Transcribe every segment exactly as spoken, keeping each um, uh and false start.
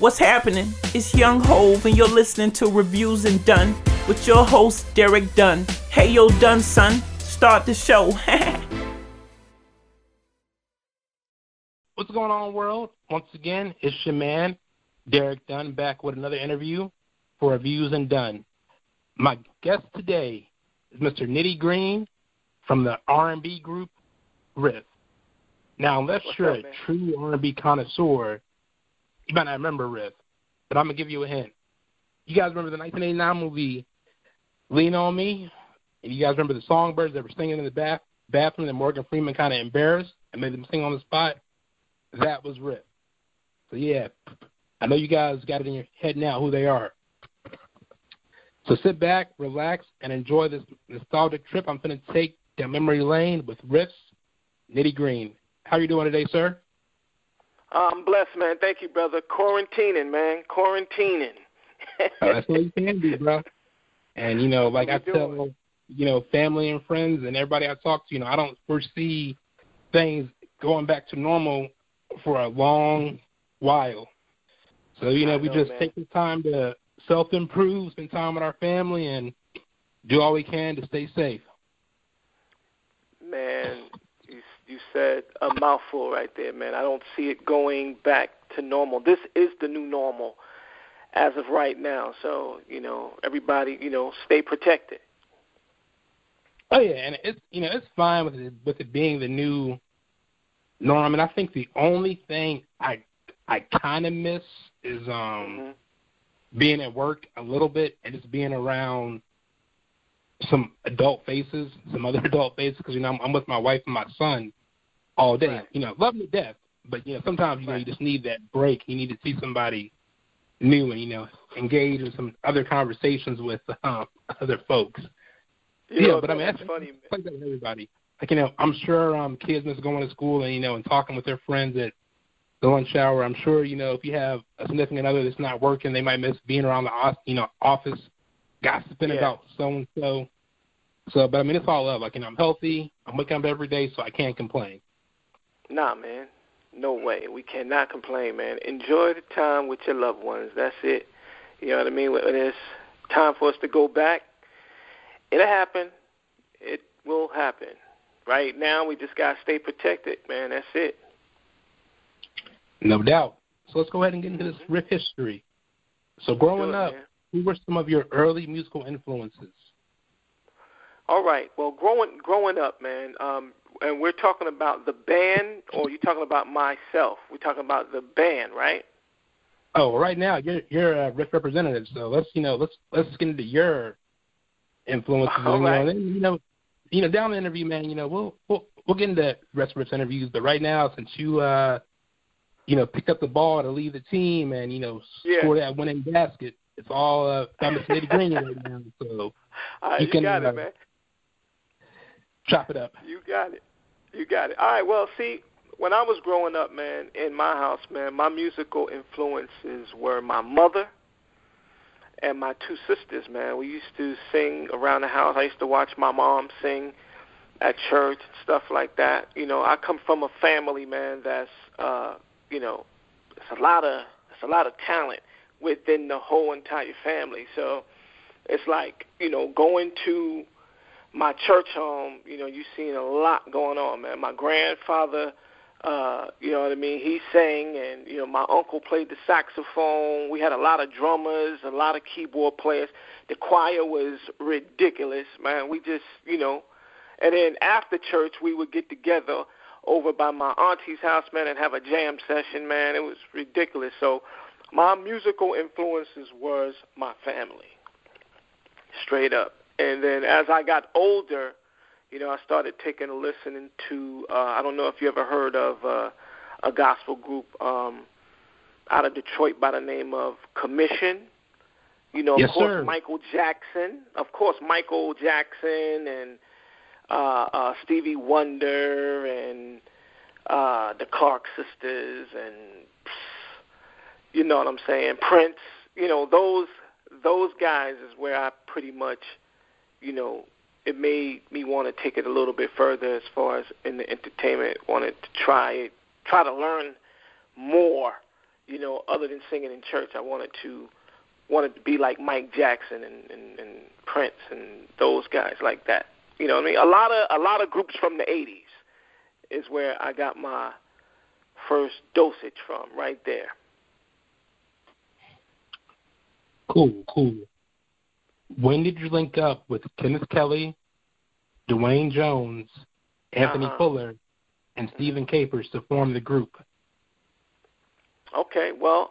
What's happening? It's Young Hove and you're listening to Reviews and Dunn with your host Derek Dunn. Hey yo Dunn son, start the show. What's going on world? Once again, it's your man Derek Dunn back with another interview for Reviews and Dunn. My guest today is Mister Nitty Green from the R and B group Riff. Now, unless What's you're up, a man? true R and B connoisseur, you might not remember Riff, but I'm going to give you a hint. You guys remember the nineteen eighty-nine movie Lean on Me? And you guys remember the songbirds that were singing in the bath, bathroom that Morgan Freeman kind of embarrassed and made them sing on the spot? That was Riff. So, yeah, I know you guys got it in your head now who they are. So sit back, relax, and enjoy this nostalgic trip I'm going to take down memory lane with Riff's Nitty Green. How are you doing today, sir? I'm blessed, man. Thank you, brother. Quarantining, man. Quarantining. Oh, that's what you can do, bro. And, you know, like I doing? tell, you know, family and friends and everybody I talk to, you know, I don't foresee things going back to normal for a long while. So, you know, I we know, just man. take the time to self-improve, spend time with our family, and do all we can to stay safe. Man, you, you said a mouthful right there, man. I don't see it going back to normal. This is the new normal as of right now. So, you know, everybody, you know, stay protected. Oh, yeah, and it's, you know, it's fine with it, with it being the new norm. And I think the only thing I I kind of miss is um. Mm-hmm. being at work a little bit and just being around some adult faces, some other adult faces, because, you know, I'm, I'm with my wife and my son all day. Right. You know, love them to death, but, you know, sometimes, you right. know, you just need that break. You need to see somebody new and, you know, engage in some other conversations with um, other folks. You yeah, know, but, I mean, that's funny, man. Like that with everybody. Like, you know, I'm sure um, kids miss going to school and, you know, and talking with their friends at the lunch hour. I'm sure, you know, if you have a significant other that's not working, they might miss being around the, you know, office, gossiping yeah. about so-and-so. So, but, I mean, it's all love. Like, you know, I'm healthy. I'm waking up every day, so I can't complain. Nah, man. No way. We cannot complain, man. Enjoy the time with your loved ones. That's it. You know what I mean? When it's time for us to go back, it'll happen. It will happen. Right now, we just got to stay protected, man. That's it. No doubt. So let's go ahead and get into this Riff history. So growing up, who were some of your early musical influences? All right. Well, growing growing up, man, um, and we're talking about the band, or you're talking about myself? We're talking about the band, right? Oh, right now you're you're a Riff representative, so let's you know let's let's get into your influences. All right. And, you know, you know, down the interview, man. You know, we'll we'll we'll get into rest of Riff's interviews, but right now, since you. Uh, you know, picked up the ball to lead the team and, you know, yeah. score that winning basket. It's all uh, I'm a Nitty Green right now, so all right, you, you can got it, uh, man. Chop it up. You got it. You got it. All right, well, see, when I was growing up, man, in my house, man, my musical influences were my mother and my two sisters, man. We used to sing around the house. I used to watch my mom sing at church and stuff like that. You know, I come from a family, man, that's uh, – you know, it's a lot of it's a lot of talent within the whole entire family. So it's like, you know, going to my church home, you know, you've seen a lot going on, man. My grandfather, uh, you know what I mean, he sang, and, you know, my uncle played the saxophone. We had a lot of drummers, a lot of keyboard players. The choir was ridiculous, man. We just, you know, and then after church we would get together over by my auntie's house, man, and have a jam session, man. It was ridiculous. So my musical influences was my family, straight up. And then as I got older, you know, I started taking a listening to, uh, I don't know if you ever heard of uh, a gospel group um, out of Detroit by the name of Commission. You know, of yes, course, sir. Michael Jackson. Of course, Michael Jackson and Uh, uh, Stevie Wonder and uh, the Clark sisters and, you know what I'm saying, Prince. You know, those those guys is where I pretty much, you know, it made me want to take it a little bit further as far as in the entertainment, wanted to try it, try to learn more, you know, other than singing in church, I wanted to wanted to be like Mike Jackson and, and, and Prince and those guys like that. You know what I mean? A lot of a lot of groups from the eighties is where I got my first dosage from, right there. Cool, cool. When did you link up with Kenneth Kelly, Dwayne Jones, Anthony uh-huh. Fuller, and Stephen Capers to form the group? Okay, well,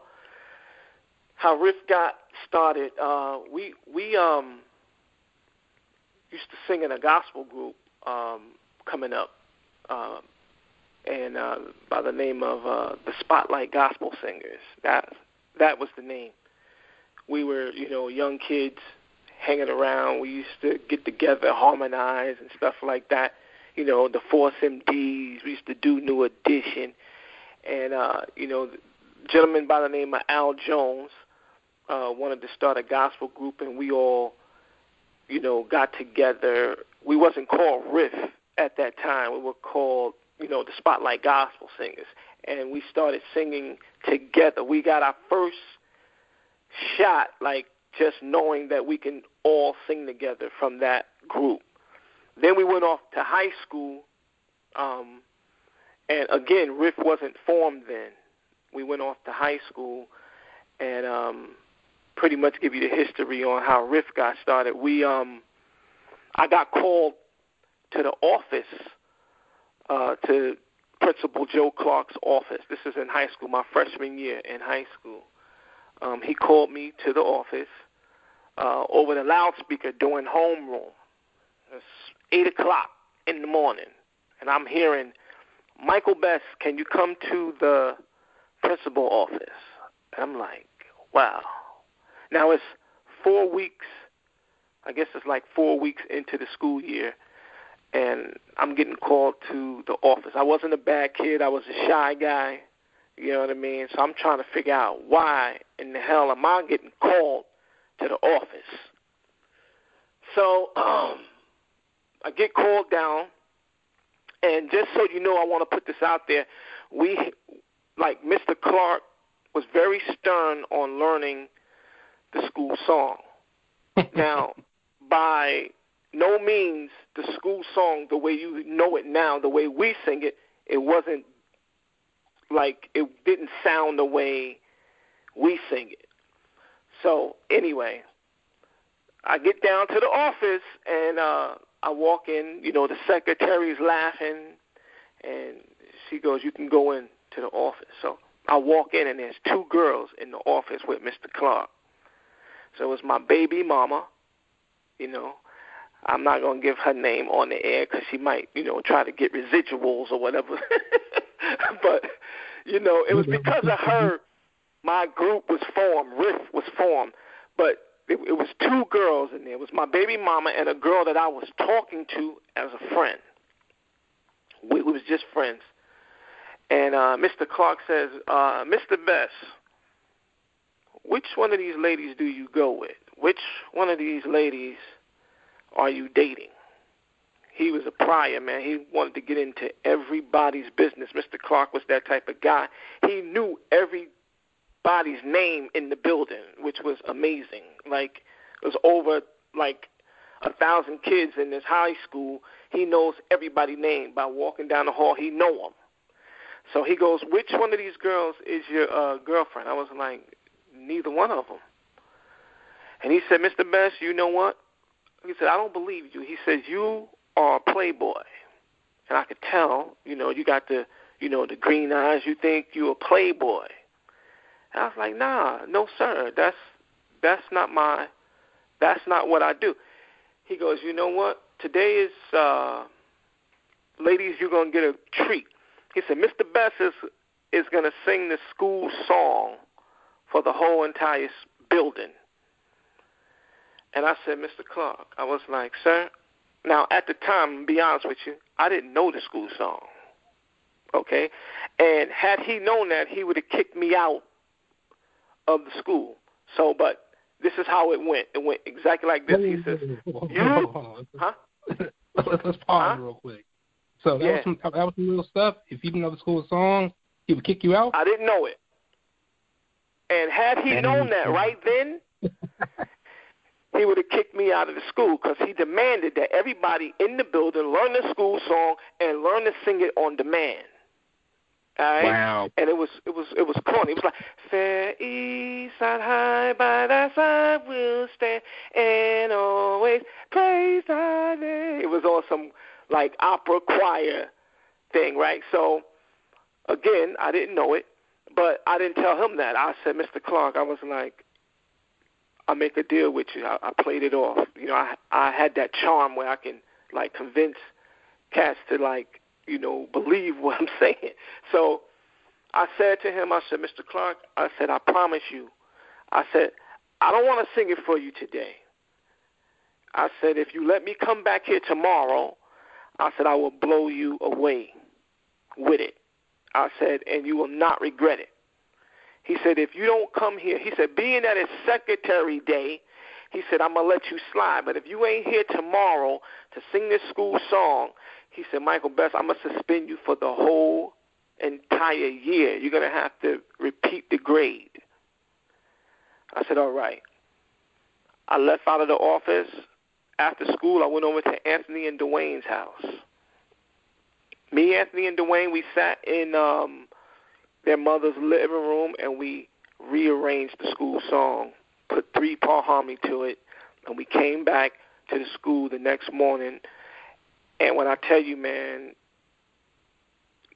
how Riff got started, uh, we we um, used to sing in a gospel group um, coming up, uh, and uh, by the name of uh, the Spotlight Gospel Singers. That that was the name. We were, you know, young kids hanging around. We used to get together, harmonize, and stuff like that. You know, the Force M Ds. We used to do New Edition. And, uh, you know, the gentleman by the name of Al Jones uh, wanted to start a gospel group, and we all, you know, got together. We wasn't called Riff at that time. We were called, you know, the Spotlight Gospel Singers. And we started singing together. We got our first shot, like just knowing that we can all sing together from that group. Then we went off to high school, um, and again, Riff wasn't formed then. We went off to high school, and um, pretty much give you the history on how Riff got started. We, um, I got called to the office, uh, to Principal Joe Clark's office. This is in high school, my freshman year in high school. Um, he called me to the office uh, over the loudspeaker during homeroom. It's eight o'clock in the morning, and I'm hearing, "Michael Best, can you come to the principal office?" And I'm like, wow. Now it's four weeks, I guess it's like four weeks into the school year, and I'm getting called to the office. I wasn't a bad kid. I was a shy guy. You know what I mean? So I'm trying to figure out why in the hell am I getting called to the office? So um, I get called down, and just so you know, I want to put this out there. We, like Mister Clark, was very stern on learning the school song. Now, by no means the school song, the way you know it now, the way we sing it, it wasn't. Like, it didn't sound the way we sing it. So, anyway, I get down to the office, and uh, I walk in. You know, the secretary's laughing, and she goes, "You can go in to the office." So I walk in, and there's two girls in the office with Mister Clark. So it was my baby mama, you know. I'm not going to give her name on the air because she might, you know, try to get residuals or whatever. But, you know, it was because of her my group was formed, Riff was formed. But it, it was two girls in there. It was my baby mama and a girl that I was talking to as a friend. We, we was just friends. And uh, Mister Clark says, uh, "Mister Best, which one of these ladies do you go with? Which one of these ladies are you dating?" He was a prior, man. He wanted to get into everybody's business. Mister Clark was that type of guy. He knew everybody's name in the building, which was amazing. Like, it was over, like, a thousand kids in this high school. He knows everybody's name. By walking down the hall, he know them. So he goes, "Which one of these girls is your uh, girlfriend?" I was like, "Neither one of them." And he said, "Mister Best, you know what?" He said, "I don't believe you." He says, "You are a playboy." And I could tell, you know, you got the, you know, the green eyes. You think you're a playboy. And I was like, nah, no, sir. That's that's not my, that's not what I do. He goes, "You know what? Today is, uh, ladies, you're going to get a treat." He said, "Mister Bess is, is going to sing the school song for the whole entire building." And I said, "Mister Clark," I was like, "Sir," now at the time, to be honest with you, I didn't know the school song, okay? And had he known that, he would have kicked me out of the school. So, but this is how it went. It went exactly like this. He says, "You, huh?" Let's, let's pause huh? real quick. So that, yeah. was some, that was some real stuff. If you didn't know the school song, he would kick you out? I didn't know it. And had he known that right then, he would have kicked me out of the school, because he demanded that everybody in the building learn the school song and learn to sing it on demand. All right? Wow. And it was it was it was corny. It was like, fair Eastside high, by thy side we'll stand and always praise thy name. It was on some like opera choir thing, right? So again, I didn't know it, but I didn't tell him that. I said, Mister Clark, I was like, I'll make a deal with you. I, I played it off. You know, I I had that charm where I can like convince cats to like, you know, believe what I'm saying. So I said to him, I said, Mister Clark, I said, I promise you. I said, I don't want to sing it for you today. I said, if you let me come back here tomorrow, I said, I will blow you away with it. I said, and you will not regret it. He said, if you don't come here, he said, being that it's secretary day, he said, I'm going to let you slide. But if you ain't here tomorrow to sing this school song, he said, Michael Best, I'm going to suspend you for the whole entire year. You're going to have to repeat the grade. I said, all right. I left out of the office. After school, I went over to Anthony and Dwayne's house. Me, Anthony, and Dwayne, we sat in um, their mother's living room, and we rearranged the school song, put three-part harmony to it, and we came back to the school the next morning. And when I tell you, man,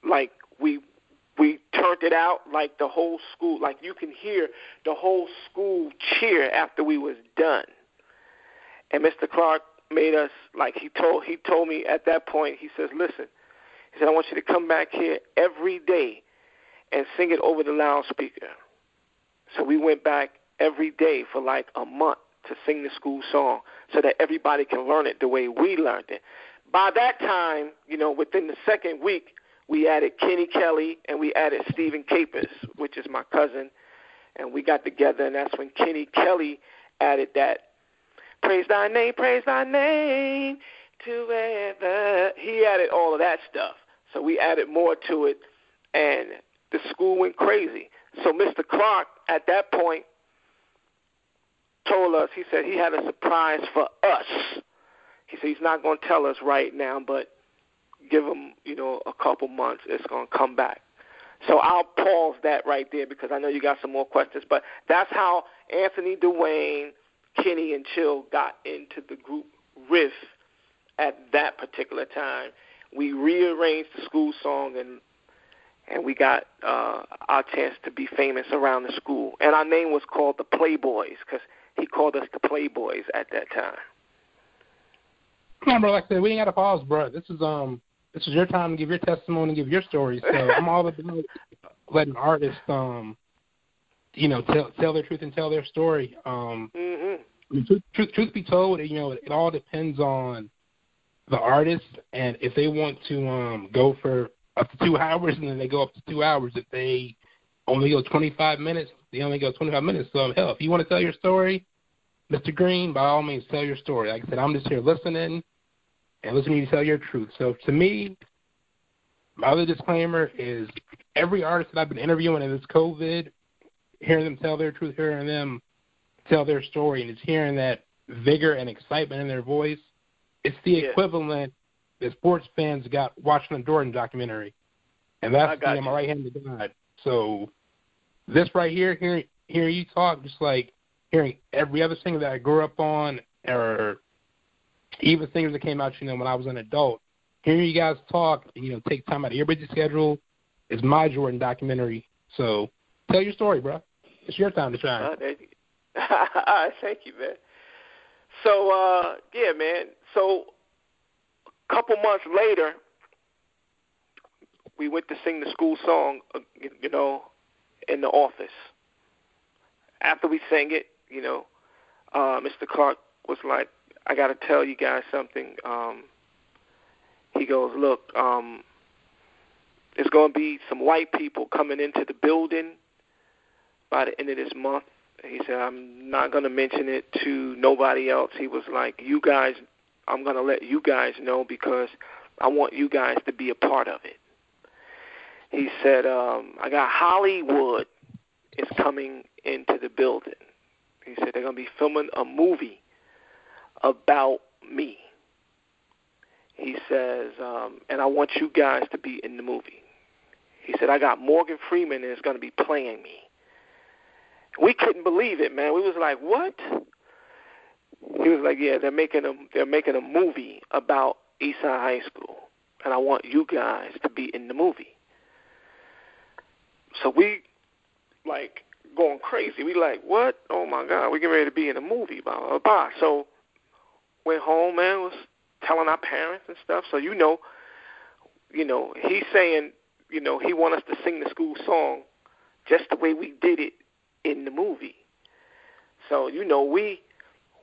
like we we turned it out, like the whole school, like you can hear the whole school cheer after we was done. And Mister Clark made us, like he told he told me at that point, he says, listen, he said, I want you to come back here every day and sing it over the loudspeaker. So we went back every day for like a month to sing the school song so that everybody can learn it the way we learned it. By that time, you know, within the second week, we added Kenny Kelly and we added Stephen Capers, which is my cousin, and we got together, and that's when Kenny Kelly added that, praise thy name, praise thy name, to ever. He added all of that stuff. So we added more to it, and the school went crazy. So Mister Clark, at that point, told us, he said he had a surprise for us. He said he's not going to tell us right now, but give him, you know, a couple months, it's going to come back. So I'll pause that right there because I know you got some more questions, but that's how Anthony, Dwayne, Kenny, and Chill got into the group Riff at that particular time. We rearranged the school song, and and we got uh, our chance to be famous around the school. And our name was called the Playboys because he called us the Playboys at that time. Come on, bro. Like I said, we ain't got to pause, bro. This is um, this is your time to give your testimony, give your story. So I'm all about letting artists um, you know, tell tell their truth and tell their story. Um, mm-hmm. I mean, truth, truth, truth be told, you know, it, it all depends on the artist, and if they want to um go for up to two hours, and then they go up to two hours. If they only go twenty-five minutes, they only go twenty-five minutes. So hell, if you want to tell your story, Mister Green, by all means, tell your story. Like I said, I'm just here listening. And listen to you tell your truth. So to me, my other disclaimer is every artist that I've been interviewing in this COVID, hearing them tell their truth, hearing them tell their story, and it's hearing that vigor and excitement in their voice, it's the yeah. equivalent that sports fans got watching the Jordan documentary. And that's the, my right hand to God. So this right here, hearing, hearing you talk, just like hearing every other singer that I grew up on or even singers that came out, you know, when I was an adult, hearing you guys talk and, you know, take time out of your busy schedule is my Jordan documentary. So tell your story, bro. It's your time to shine. All right, all right, thank you, man. So, uh, yeah, man. So a couple months later, we went to sing the school song, you know, in the office. After we sang it, you know, uh, Mister Clark was like, I got to tell you guys something. Um, he goes, look, um, there's going to be some white people coming into the building by the end of this month. He said, I'm not going to mention it to nobody else. He was like, you guys, I'm going to let you guys know because I want you guys to be a part of it. He said, um, I got Hollywood is coming into the building. He said they're going to be filming a movie about me. He says, um, and I want you guys to be in the movie. He said, I got Morgan Freeman and it's going to be playing me. We couldn't believe it, man. We was like, what? He was like, yeah, they're making a they're making a movie about Eastside High School, and I want you guys to be in the movie. So we, like, going crazy. We like, what? Oh, my God, we're getting ready to be in a movie, blah, blah, blah. So went home, man, was telling our parents and stuff. So, you know, you know, he's saying, you know, he want us to sing the school song just the way we did it in the movie. So, you know, we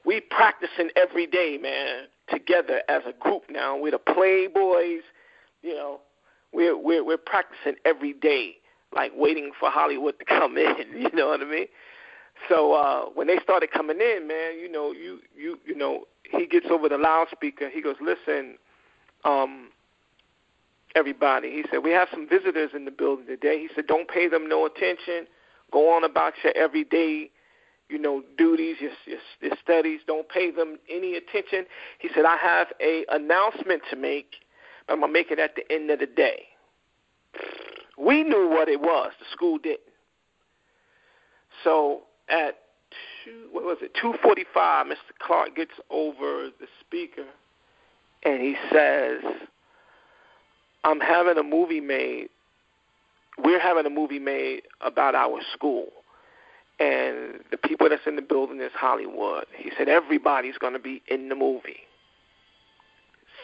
we practicing every day, man, together as a group now. We're the Playboys, you know. We're, we're, we're practicing every day, like waiting for Hollywood to come in, you know what I mean? So uh, when they started coming in, man, you know, you, you you know, he gets over the loudspeaker. He goes, listen, um, everybody, he said, we have some visitors in the building today. He said, don't pay them no attention. Go on about your everyday, you know, duties, your, your, your studies. Don't pay them any attention. He said, I have a announcement to make, but I'm going to make it at the end of the day. We knew what it was. The school didn't. So at two, what was it, two forty-five, Mister Clark gets over the speaker, and he says, I'm having a movie made. We're having a movie made about our school, and the people that's in the building is Hollywood. He said everybody's going to be in the movie.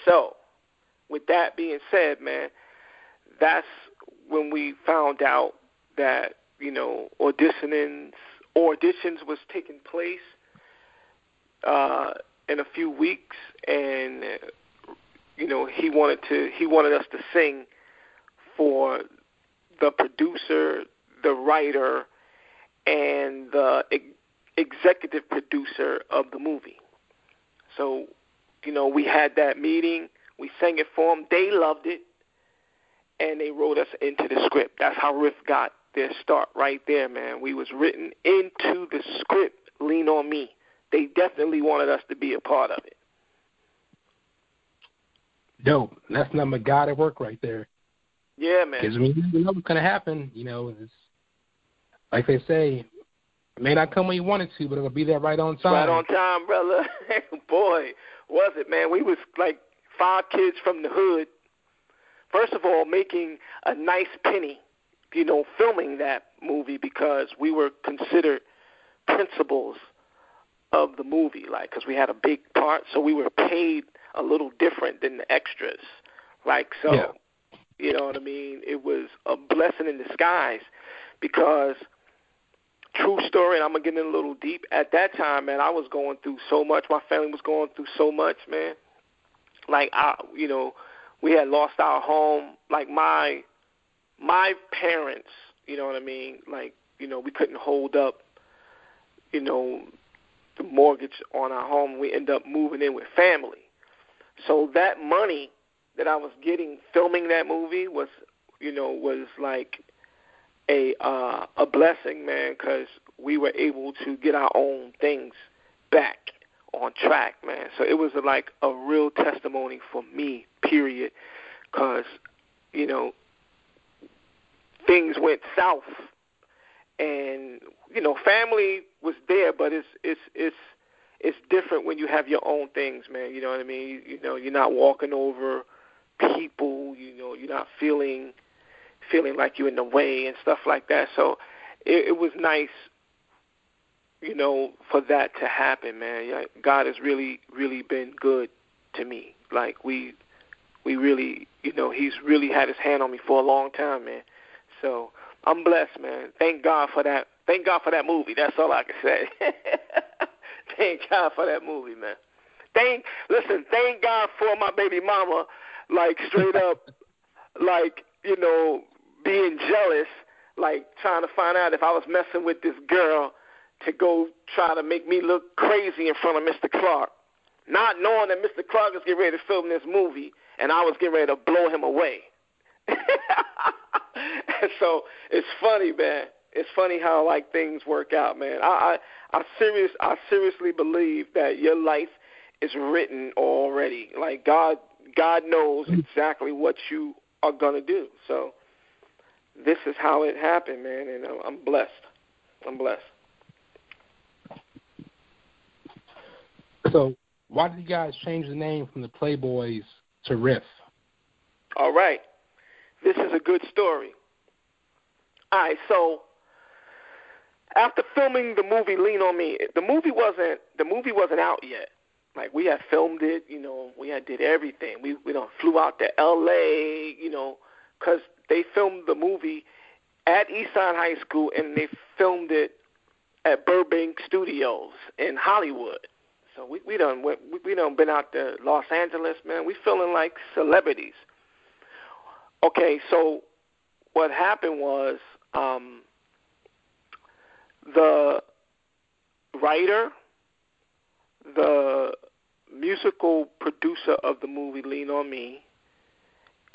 So with that being said, man, that's when we found out that, you know, auditionings, auditions was taking place uh, in a few weeks, and, you know, he wanted to he wanted us to sing for the producer, the writer, and the ex- executive producer of the movie. So, you know, we had that meeting. We sang it for them. They loved it, and they wrote us into the script. That's how Riff got their start right there, man. We was written into the script, Lean on Me. They definitely wanted us to be a part of it. Dope. That's number God at work right there. Yeah, man. Because we you know what's going to happen. You know, it's, like they say, it may not come when you want it to, but it'll be there right on time. Right on time, brother. Boy, was it, man. We was like five kids from the hood. First of all, making a nice penny, you know, filming that movie because we were considered principals of the movie, like, because we had a big part, so we were paid a little different than the extras. Like, so, yeah. You know what I mean? It was a blessing in disguise because, true story, and I'm going to get in a little deep, at that time, man, I was going through so much. My family was going through so much, man. Like, I, you know, we had lost our home. Like, my my parents, you know what I mean? Like, you know, we couldn't hold up, you know, the mortgage on our home. We ended up moving in with family. So that money that I was getting filming that movie was, you know, was like a uh, a blessing, man, because we were able to get our own things back on track, man. So it was a, like a real testimony for me, period, because, you know, things went south, and, you know, family was there, but it's it's it's it's different when you have your own things, man. You know what I mean? You, you know, you're not walking over people. You know, you're not feeling feeling like you're in the way and stuff like that. So it, it was nice, you know, for that to happen, man. God has really, really been good to me. Like, we we really, you know, he's really had his hand on me for a long time, man. So I'm blessed, man. Thank God for that. Thank God for that movie. That's all I can say. Thank God for that movie, man. Thank, listen, thank God for my baby mama, like, straight up, like, you know, being jealous, like, trying to find out if I was messing with this girl to go try to make me look crazy in front of Mister Clark, not knowing that Mister Clark was getting ready to film this movie, and I was getting ready to blow him away. So it's funny, man. it's funny how like things work out, man. I I I serious I seriously believe that your life is written already. Like God God knows exactly what you are gonna do. So this is how it happened, man, and I'm blessed. I'm blessed. So why did you guys change the name from the Playboys to Riff? All right. This is a good story. All right, so after filming the movie Lean on Me, the movie wasn't the movie wasn't out yet. Like we had filmed it, you know, we had did everything. We we done flew out to L A, you know, because they filmed the movie at Eastside High School and they filmed it at Burbank Studios in Hollywood. So we, we done went, we, we done been out to Los Angeles, man. We feeling like celebrities. Okay, so what happened was um, the writer, the musical producer of the movie Lean on Me,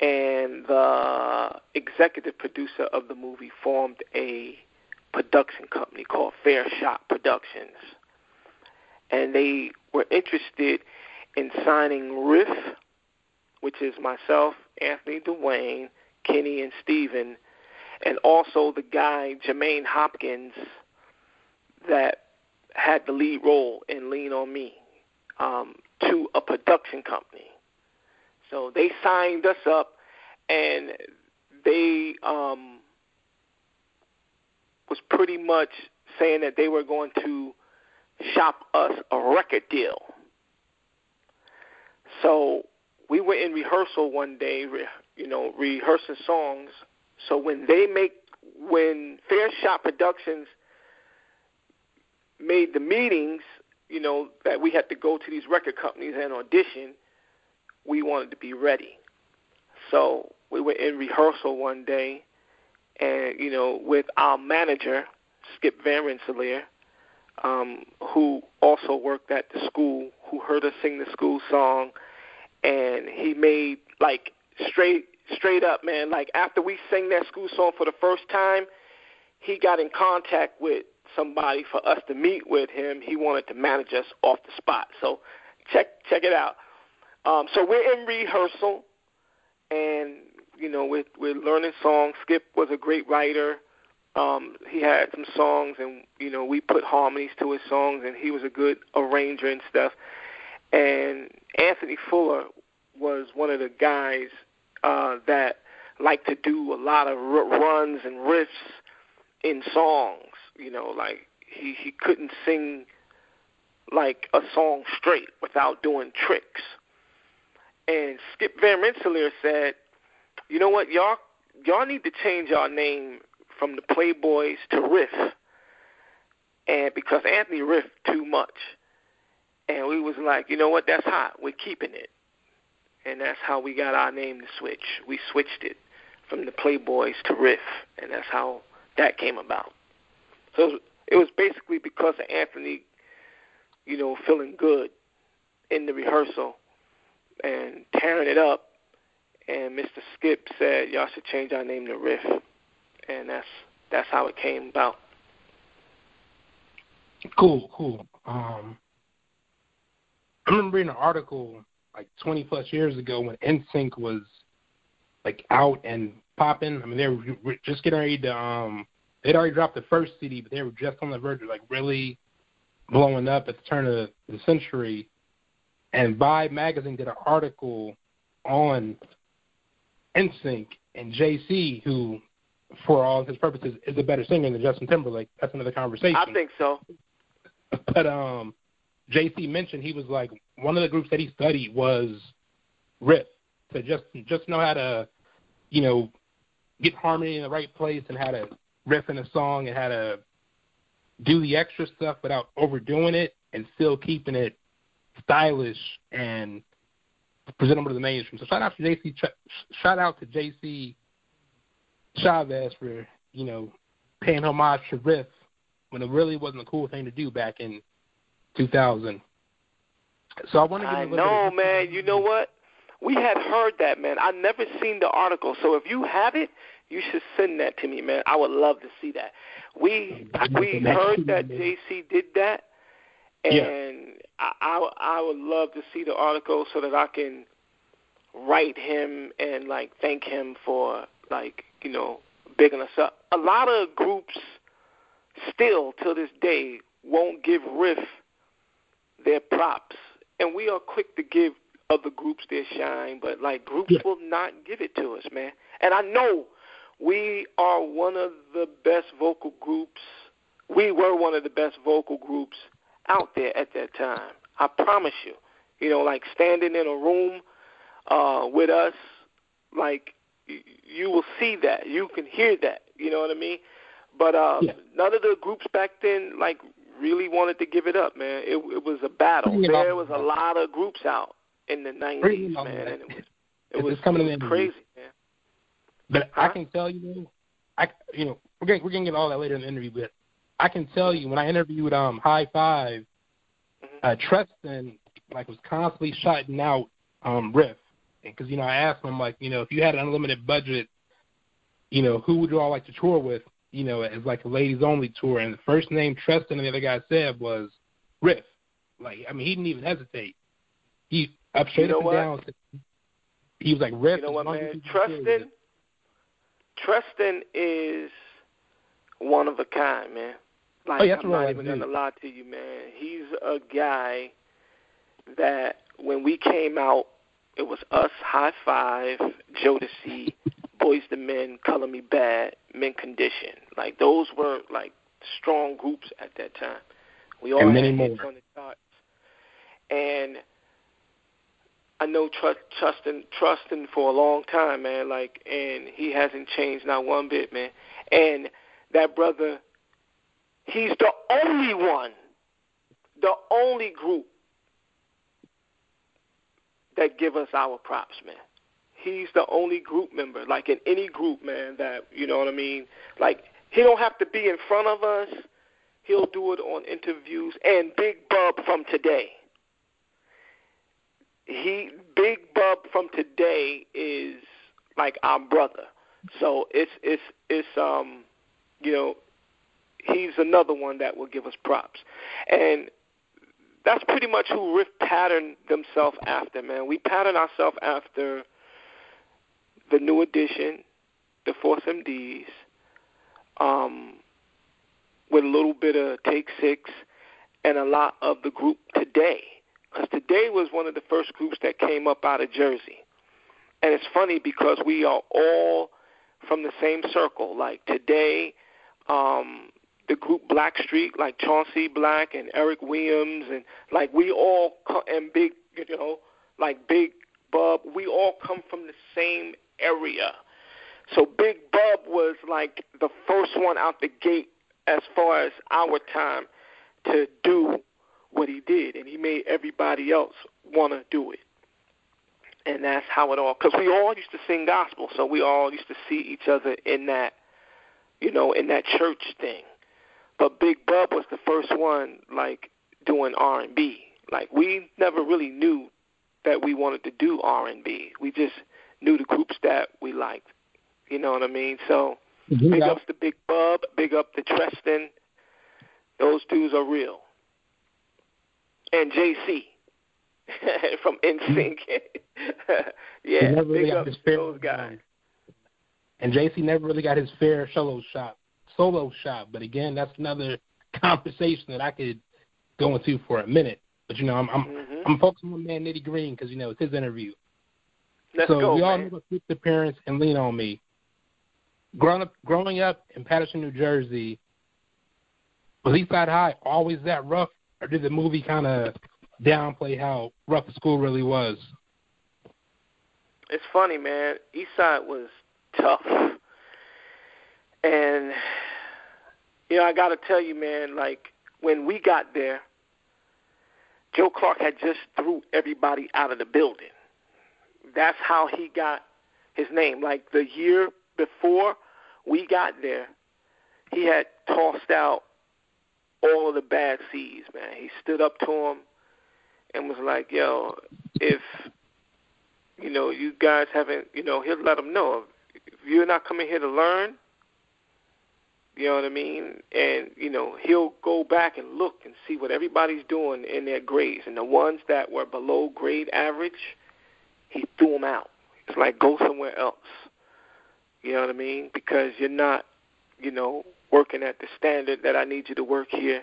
and the executive producer of the movie formed a production company called Fair Shot Productions. And they were interested in signing Riff, which is myself, Anthony, Dwayne, Kenny, and Steven, and also the guy, Jermaine Hopkins, that had the lead role in Lean on Me, um, to a production company. So they signed us up, and they um, was pretty much saying that they were going to shop us a record deal. So we were in rehearsal one day, re, you know, rehearsing songs. So when they make, when Fair Shot Productions made the meetings, you know, that we had to go to these record companies and audition, we wanted to be ready. So we were in rehearsal one day, and, you know, with our manager, Skip Van Rensselaer, Um, who also worked at the school, who heard us sing the school song, and he made, like, straight straight up, man, like, after we sang that school song for the first time, he got in contact with somebody for us to meet with him. He wanted to manage us off the spot. So check check it out. Um, so we're in rehearsal, and, you know, we're, we're learning songs. Skip was a great writer. Um, he had some songs, and, you know, we put harmonies to his songs, and he was a good arranger and stuff. And Anthony Fuller was one of the guys uh, that liked to do a lot of r- runs and riffs in songs. You know, like he, he couldn't sing, like, a song straight without doing tricks. And Skip Van Rensselaer said, you know what, y'all, y'all need to change our name from the Playboys to Riff, and because Anthony riffed too much, and we was like, you know what, that's hot, we're keeping it. And that's how we got our name to switch. We switched it from the Playboys to Riff, and that's how that came about. So it was basically because of Anthony, you know, feeling good in the rehearsal and tearing it up, and Mister Skip said, y'all should change our name to Riff. And that's that's how it came about. Cool, cool. Um, I remember reading an article like twenty plus years ago when N Sync was like out and popping. I mean, they were just getting ready to. Um, they'd already dropped the first C D, but they were just on the verge of like really blowing up at the turn of the century. And Vibe magazine did an article on N Sync and J C, who, for all his purposes, is a better singer than Justin Timberlake. That's another conversation. I think so. But um, J C mentioned he was like, one of the groups that he studied was Riff. So just just know how to, you know, get harmony in the right place and how to riff in a song and how to do the extra stuff without overdoing it and still keeping it stylish and presentable to the mainstream. So shout out to J C. Shout out to J C Chasez for, you know, paying homage to Riff when it really wasn't a cool thing to do back in two thousand. So I want to give I you a little know, bit of man. You know what? We had heard that, man. I never seen the article. So if you have it, You should send that to me, man. I would love to see that. We we heard that J C did that, and yeah. I, I I would love to see the article so that I can write him and like thank him for like you know bigging us up. A lot of groups still till this day won't give Riff their props, and we are quick to give other groups their shine, but like groups yeah. will not give it to us, man. And I know we are one of the best vocal groups. We were one of the best vocal groups out there at that time. I promise you, you know, like standing in a room uh, with us, like y- you will see that, you can hear that. You know what I mean? But uh, yeah. none of the groups back then, like, really wanted to give it up, man. It, it was a battle. There was a lot of groups out in the nineties, man, and it was it was, coming it was crazy, man. But huh? I can tell you, I you know we're gonna we're gonna get all that later in the interview. But I can tell you, when I interviewed um High Five, mm-hmm. uh, Tristan like was constantly shouting out um Riff, because you know I asked him like you know if you had an unlimited budget, you know who would you all like to tour with? You know, as like a ladies only tour, and the first name Tristan and the other guy said was Riff. Like I mean, he didn't even hesitate. He Up straight you know up and what? down. He was like Riff. You know what, man? Tristan, Tristan is one of a kind, man. Like, oh, yeah, I'm not even going to lie to you, man. He's a guy that when we came out, it was us, High Five, Jodeci, Boyz two Men, Color Me Bad, Men Condition. Like, those were, like, strong groups at that time. We all and had hits on the charts. And I know Tristan, Tristan for a long time, man, like, and he hasn't changed not one bit, man. And that brother, he's the only one, the only group that give us our props, man. He's the only group member, like in any group, man, that, you know what I mean? Like, he don't have to be in front of us. He'll do it on interviews. And Big Bub from today. He Big Bub from today is like our brother, so it's it's it's um you know he's another one that will give us props, and that's pretty much who Riff patterned themselves after, man. We patterned ourselves after the New Edition, the Force M Ds, um, with a little bit of Take Six, and a lot of the group today. Because today was one of the first groups that came up out of Jersey. And it's funny because we are all from the same circle. Like today, um, the group Black Street, like Chauncey Black and Eric Williams, and like we all, and Big, you know, like Big Bub, we all come from the same area. So Big Bub was like the first one out the gate as far as our time to do what he did, and he made everybody else want to do it. And that's how it all, because we all used to sing gospel, so we all used to see each other in that, you know, in that church thing. But Big Bub was the first one, like, doing R and B. Like, we never really knew that we wanted to do R and B. We just knew the groups that we liked. You know what I mean? So mm-hmm. big up to Big Bub, big up to Tristan. Those dudes are real. And J C from N Sync. Yeah, never really big up to those guys. And J C never really got his fair solo shot, solo shot. But, again, that's another conversation that I could go into for a minute. But, you know, I'm I'm, mm-hmm. I'm focusing on man Nitty Green because, you know, it's his interview. Let's so go, we all know his appearance and Lean on Me. Growing up, growing up in Paterson, New Jersey, was Eastside High always that rough? Or did the movie kind of downplay how rough the school really was? It's funny, man. Eastside was tough. And, you know, I got to tell you, man, like, when we got there, Joe Clark had just threw everybody out of the building. That's how he got his name. Like, the year before we got there, he had tossed out all of the bad seeds, man. He stood up to him and was like, yo, if, you know, you guys haven't, you know, he'll let them know, if you're not coming here to learn, you know what I mean? And, you know, he'll go back and look and see what everybody's doing in their grades. And the ones that were below grade average, he threw them out. It's like, go somewhere else. You know what I mean? Because you're not, you know, working at the standard that I need you to work here.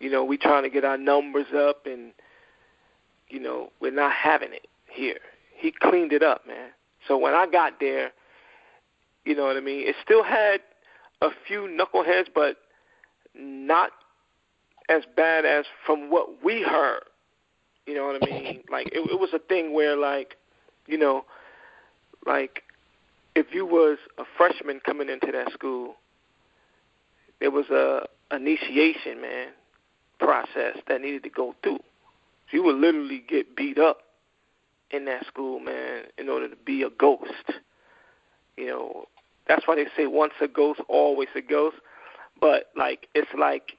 You know, we're trying to get our numbers up, and, you know, we're not having it here. He cleaned it up, man. So when I got there, you know what I mean, it still had a few knuckleheads, but not as bad as from what we heard. You know what I mean? Like, it, it was a thing where, like, you know, like if you was a freshman coming into that school, there was a initiation, man, process that needed to go through. So you would literally get beat up in that school, man, in order to be a ghost. You know, that's why they say once a ghost, always a ghost. But, like, it's like,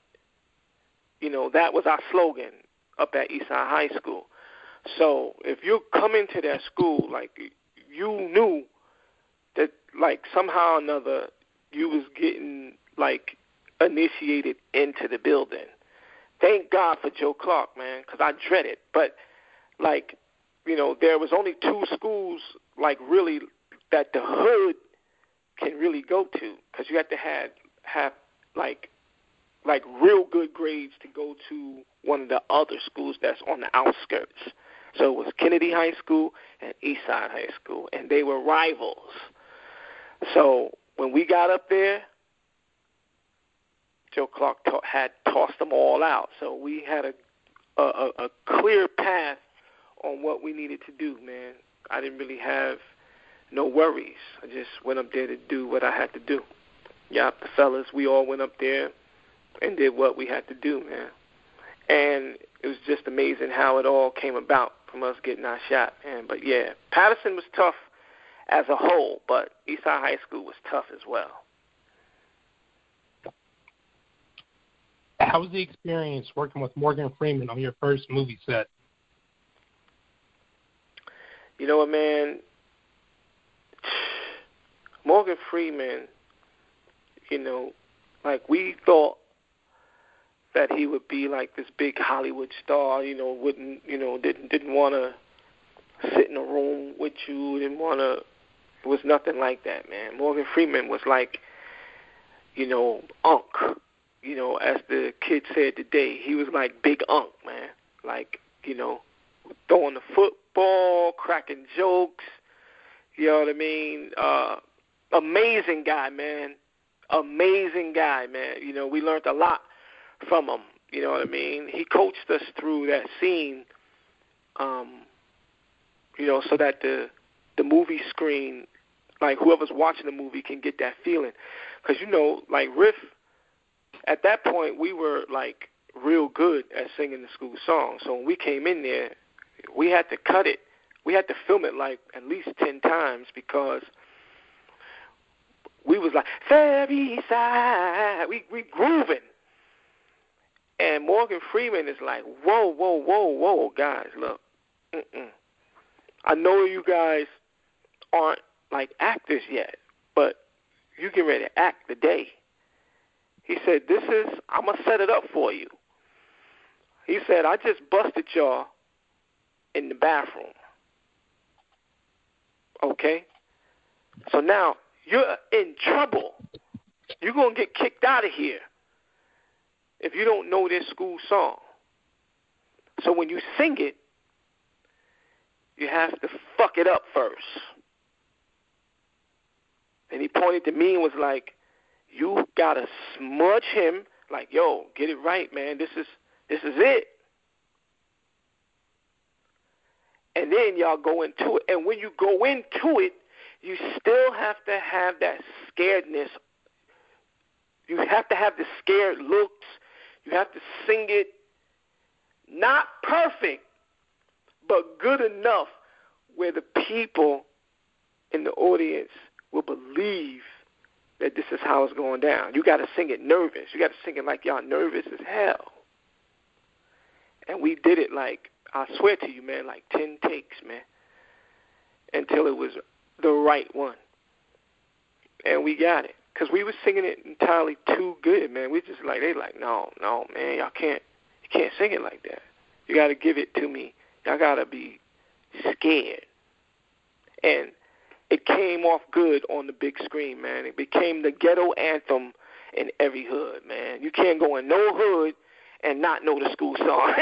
you know, that was our slogan up at Eastside High School. So if you come into that school, like, you knew that, like, somehow or another you was getting, like, initiated into the building. Thank God for Joe Clark, man, because I dread it. But, like, you know, there was only two schools, like, really that the hood can really go to, because you have to have, have like, like real good grades to go to one of the other schools that's on the outskirts. So it was Kennedy High School and Eastside High School, and they were rivals. So when we got up there, Joe Clark ta- had tossed them all out. So we had a, a, a clear path on what we needed to do, man. I didn't really have no worries. I just went up there to do what I had to do. Yep, the fellas, we all went up there and did what we had to do, man. And it was just amazing how it all came about from us getting our shot, man. But, yeah, Patterson was tough as a whole, but Eastside High School was tough as well. How was the experience working with Morgan Freeman on your first movie set? You know what, man? Morgan Freeman, you know, like, we thought that he would be like this big Hollywood star, you know, wouldn't, you know, didn't didn't want to sit in a room with you, didn't want to, it was nothing like that, man. Morgan Freeman was like, you know, Unc, you know, as the kid said today, he was like Big Unc, man. Like, you know, throwing the football, cracking jokes, you know what I mean? Uh, amazing guy, man. Amazing guy, man. You know, we learned a lot from him. You know what I mean? He coached us through that scene, um, you know, so that the the movie screen, like, whoever's watching the movie can get that feeling. Because, you know, like, Riff, at that point, we were, like, real good at singing the school song. So when we came in there, we had to cut it. We had to film it, like, at least ten times, because we was like, Fairy Side, we, we grooving. And Morgan Freeman is like, whoa, whoa, whoa, whoa, guys, look, mm-mm. I know you guys aren't, like, actors yet, but you get ready to act today. He said, this is, I'm going to set it up for you. He said, I just busted y'all in the bathroom. Okay? So now you're in trouble. You're going to get kicked out of here if you don't know this school song. So when you sing it, you have to fuck it up first. And he pointed to me and was like, you got to smudge him. Like, yo, get it right, man. This is, this is it. And then y'all go into it. And when you go into it, you still have to have that scaredness. You have to have the scared looks. You have to sing it. Not perfect, but good enough where the people in the audience will believe that this is how it's going down. You got to sing it nervous. You got to sing it like y'all nervous as hell. And we did it like, I swear to you, man, like ten takes, man, until it was the right one. and we got it. Because we were singing it entirely too good, man. We just like, they like, no, no, man, y'all can't, you can't sing it like that. You got to give it to me. Y'all got to be scared. And it came off good on the big screen, man. It became the ghetto anthem in every hood, man. You can't go in no hood and not know the school song.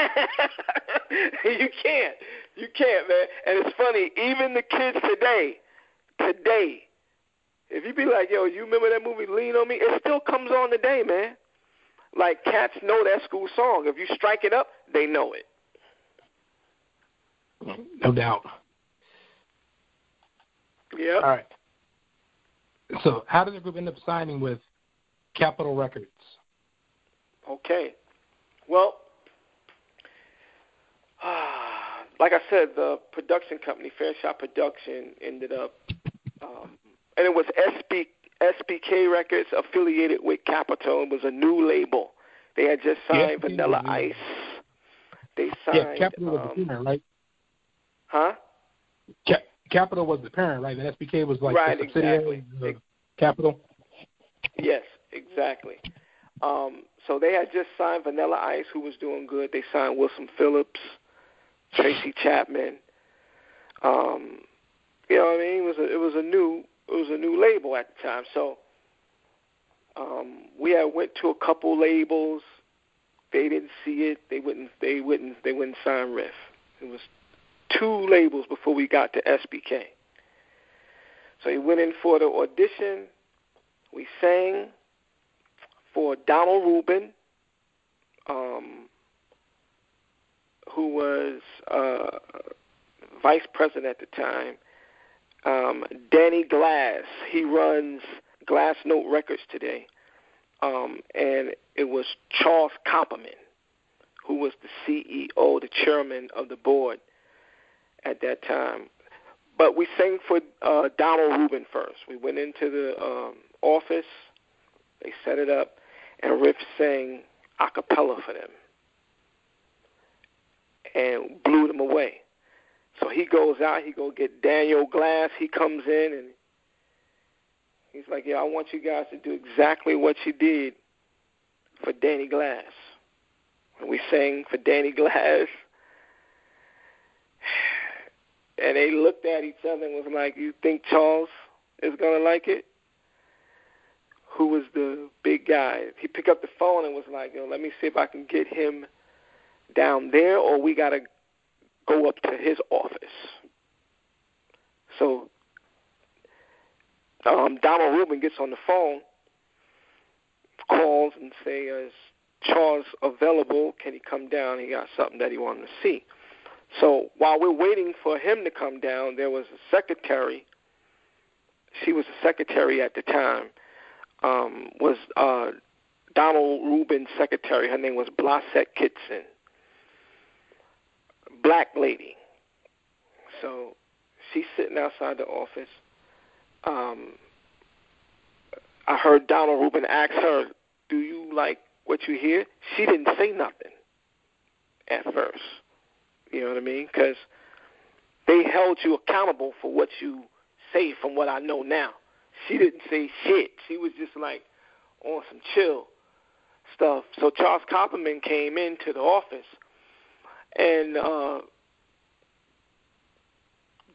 You can't. You can't, man. And it's funny, even the kids today, today, if you be like, yo, you remember that movie Lean on Me? It still comes on today, man. Like, cats know that school song. If you strike it up, they know it. No doubt. Yeah. All right. So how did the group end up signing with Capitol Records? Okay. Well, uh, like I said, the production company, Fair Shot Production, ended up um, – and it was S B, S B K Records affiliated with Capitol. It was a new label. They had just signed yeah, Vanilla yeah. Ice. They signed. Yeah, Capitol um, was the parent, right? Huh? Cap- Capitol was the parent, right? And S B K was like right, the subsidiary exactly. of Capitol. Yes, exactly. Um, so they had just signed Vanilla Ice, who was doing good. They signed Wilson Phillips, Tracy Chapman. Um, you know what I mean? It was a, it was a new. It was a new label at the time, so um, we had went to a couple labels. They didn't see it. They wouldn't. They wouldn't. They wouldn't sign Riff. It was two labels before we got to S B K. So he went in for the audition. We sang for Donald Rubin, um, who was uh, vice president at the time. Um, Danny Glass, he runs Glass Note Records today, um, and it was Charles Copperman, who was the C E O, the chairman of the board at that time. But we sang for uh, Donald Rubin first. We went into the um, office, they set it up, and Riff sang a cappella for them and blew them away. So he goes out, he go get Daniel Glass, he comes in, and he's like, yeah, I want you guys to do exactly what you did for Danny Glass. And we sang for Danny Glass, and they looked at each other and was like, you think Charles is going to like it? Who was the big guy? He picked up the phone and was like, yo, let me see if I can get him down there, or we got to go up to his office. So um, Donald Rubin gets on the phone, calls and says, is Charles available? Can he come down? He got something that he wanted to see. So while we're waiting for him to come down, there was a secretary. She was a secretary at the time, um, was uh, Donald Rubin's secretary. Her name was Blosette Kitson. Black lady. So she's sitting outside the office. Um, I heard Donald Rubin ask her, do you like what you hear? She didn't say nothing at first. You know what I mean? Because they held you accountable for what you say from what I know now. She didn't say shit. She was just like on some chill stuff. So Charles Copperman came into the office. And uh,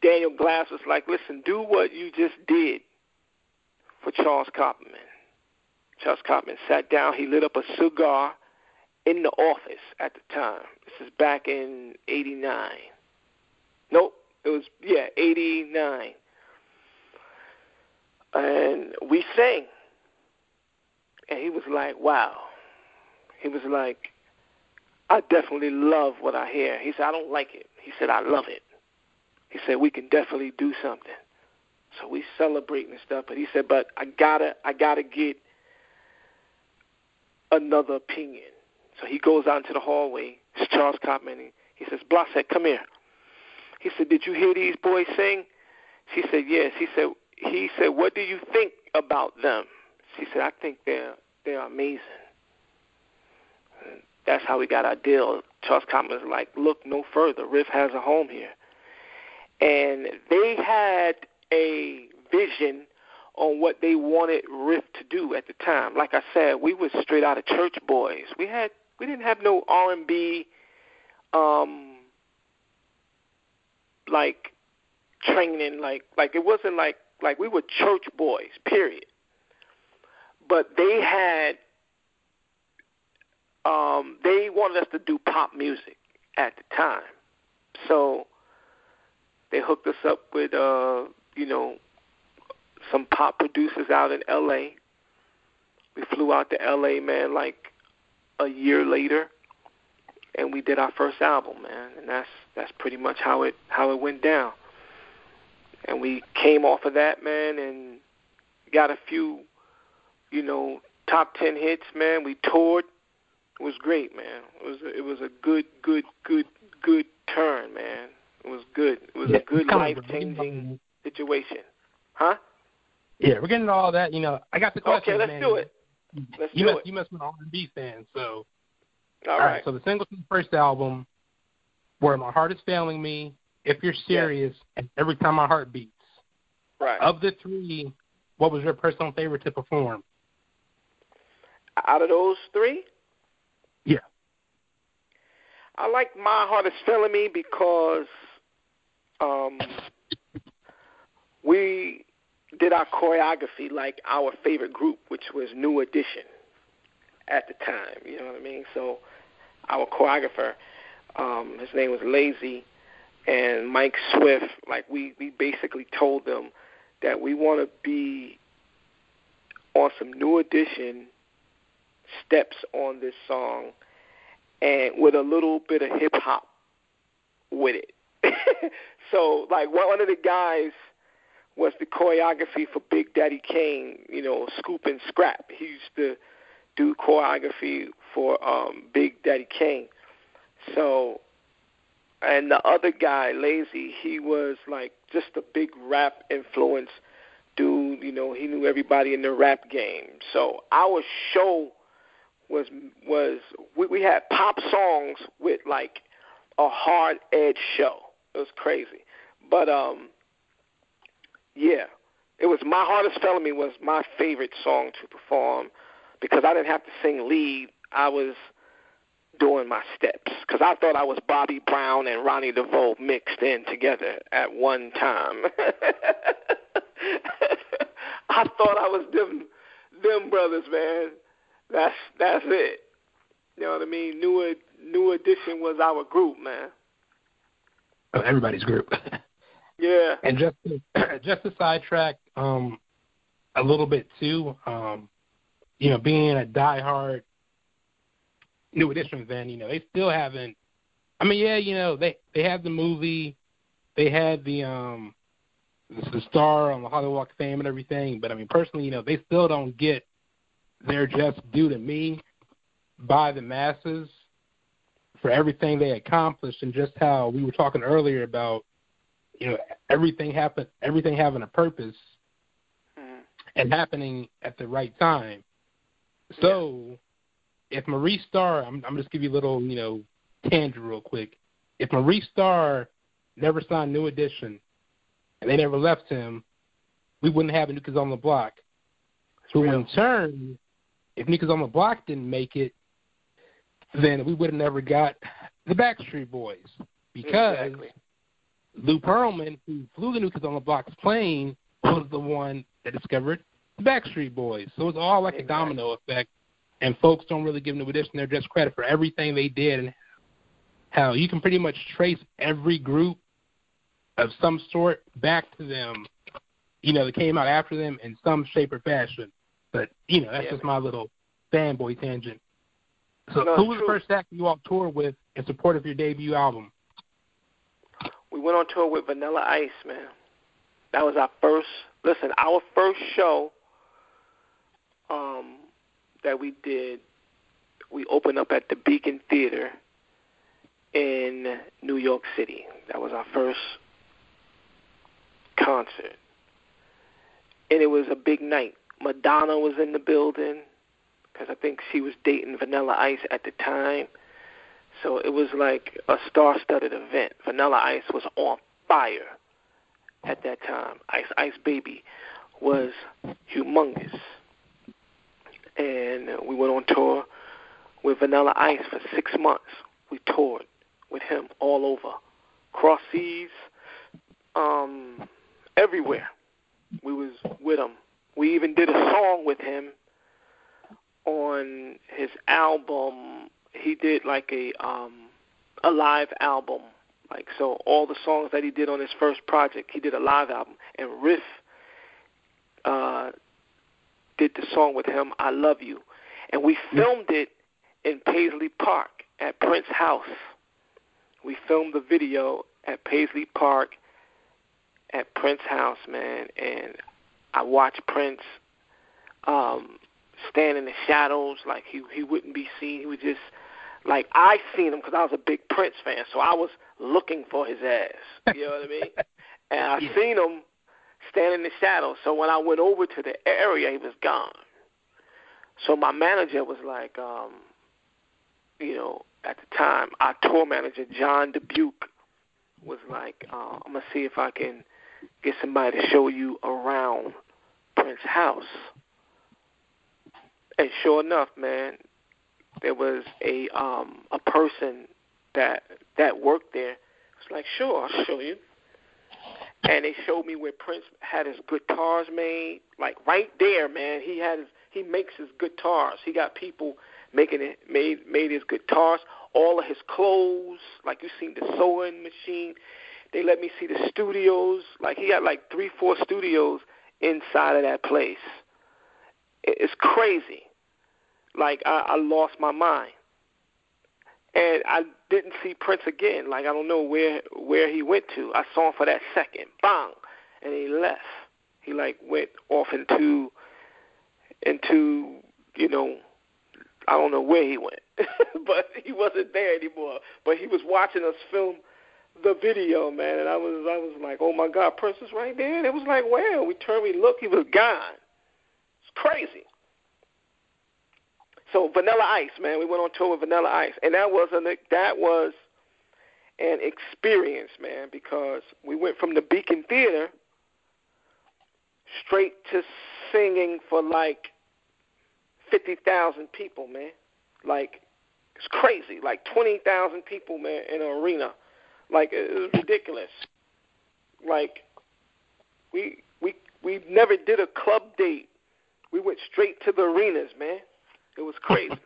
Daniel Glass was like, listen, do what you just did for Charles Copperman. Charles Copperman sat down. He lit up a cigar in the office at the time. This is back in eighty-nine. Nope, it was, yeah, eighty-nine. And we sang. And he was like, wow. He was like, I definitely love what I hear. He said, I don't like it. He said, I love it. He said, we can definitely do something. So we celebrating and stuff. But he said, but I gotta, I gotta get another opinion. So he goes out into the hallway. It's Charles Copman. He says, Blosette, come here. He said, did you hear these boys sing? She said, yes. He said, he said, what do you think about them? She said, I think they're they're amazing. And that's how we got our deal. Charles Copperman was like, look no further. Riff has a home here. And they had a vision on what they wanted Riff to do at the time. Like I said, we were straight out of church boys. We had we didn't have no R and B, um, like training, like like it wasn't like like we were church boys. Period. But they had, um, they wanted us to do pop music at the time, so they hooked us up with, uh, you know, some pop producers out in L A We flew out to L A, man, like a year later, and we did our first album, man. And that's that's pretty much how it how it went down. And we came off of that, man, and got a few, you know, top ten hits, man. We toured. It was great, man. It was it was a good, good, good, good turn, man. It was good. It was yeah, a good life-changing situation. Huh? Yeah, we're getting all that. You know, I got the question, man. Okay, let's do it. Let's do it. You must be an R and B fan, so. All right. So the singles from the first album were My Heart Is Failing Me, If You're Serious, yeah. and Every Time My Heart Beats. Right. Of the three, what was your personal favorite to perform? Out of those three? Yeah. I like My Heart Is Failing Me because um, we did our choreography like our favorite group, which was New Edition at the time, you know what I mean? So our choreographer, um, his name was Lazy, and Mike Swift, like we, we basically told them that we want to be on some New Edition steps on this song and with a little bit of hip-hop with it. So, like, one of the guys was the choreography for Big Daddy Kane, you know, Scoop and Scrap. He used to do choreography for um, Big Daddy Kane. So, and the other guy, Lazy, he was, like, just a big rap influence dude. You know, he knew everybody in the rap game. So our show was, was we, we had pop songs with, like, a hard-edge show. It was crazy. But, um... yeah, it was My Heart Is Failing Me was my favorite song to perform because I didn't have to sing lead. I was doing my steps because I thought I was Bobby Brown and Ronnie DeVoe mixed in together at one time. I thought I was them, them brothers, man. That's that's it. You know what I mean? New New Edition was our group, man. Oh, everybody's group. Yeah. And just to, just to sidetrack um, a little bit, too, um, you know, being a diehard New Edition fan, you know, they still haven't – I mean, yeah, you know, they, they have the movie. They had the um, the star on the Hollywood Walk of Fame and everything. But, I mean, personally, you know, they still don't get their just due to me by the masses for everything they accomplished and just how we were talking earlier about, you know, everything happen, everything having a purpose mm. and happening at the right time. So yeah. if Marie Starr, I'm, I'm just give you a little, you know, tangent real quick. If Marie Starr never signed New Edition and they never left him, we wouldn't have a New Kids on the Block. So Real. in turn, if New Kids on the Block didn't make it, then we would have never got the Backstreet Boys because exactly. Lou Pearlman, who flew the New Kids on the Block's plane, was the one that discovered the Backstreet Boys. So it's all like exactly. a domino effect, and folks don't really give New Edition their just credit for everything they did and how you can pretty much trace every group of some sort back to them, you know, that came out after them in some shape or fashion. But, you know, that's yeah, just man. my little fanboy tangent. So no, who was true. the first act you all toured with in support of your debut album? We went on tour with Vanilla Ice, man. That was our first, listen, our first show um, that we did. We opened up at the Beacon Theater in New York City. That was our first concert. And it was a big night. Madonna was in the building because I think she was dating Vanilla Ice at the time. So it was like a star-studded event. Vanilla Ice was on fire at that time. Ice Ice Baby was humongous. And we went on tour with Vanilla Ice for six months. We toured with him all over, cross seas, um, everywhere. We was with him. We even did a song with him on his album. He did like a um, a live album. Like, so all the songs that he did on his first project, he did a live album. And Riff uh, did the song with him, I Love You. And we filmed it in Paisley Park at Prince's house. We filmed the video at Paisley Park at Prince's house, man. And I watched Prince um, stand in the shadows. Like, he, he wouldn't be seen. He was just... Like, I seen him because I was a big Prince fan, so I was looking for his ass. You know what I mean? And I yeah. seen him stand in the shadows. So when I went over to the area, he was gone. So my manager was like, um, you know, at the time, our tour manager, John Dubuque, was like, uh, I'm going to see if I can get somebody to show you around Prince's house. And sure enough, man, there was a um, a person that that worked there. It's like, sure, I'll show you. And they showed me where Prince had his guitars made. Like right there, man, he had his, he makes his guitars. He got people making it made made his guitars. All of his clothes, like you seen the sewing machine. They let me see the studios. Like he got like three, four studios inside of that place. It's crazy. Like, I, I lost my mind. And I didn't see Prince again. Like, I don't know where where he went to. I saw him for that second. Bang! And he left. He, like, went off into, into you know, I don't know where he went. But he wasn't there anymore. But he was watching us film the video, man. And I was I was like, oh, my God, Prince is right there. And it was like, wow. We turned, we looked, he was gone. It's crazy. So Vanilla Ice, man, we went on tour with Vanilla Ice, and that was an that was an experience, man, because we went from the Beacon Theater straight to singing for like fifty thousand people, man. Like it's crazy, like twenty thousand people, man, in an arena. Like it was ridiculous. Like we we we never did a club date. We went straight to the arenas, man. It was crazy.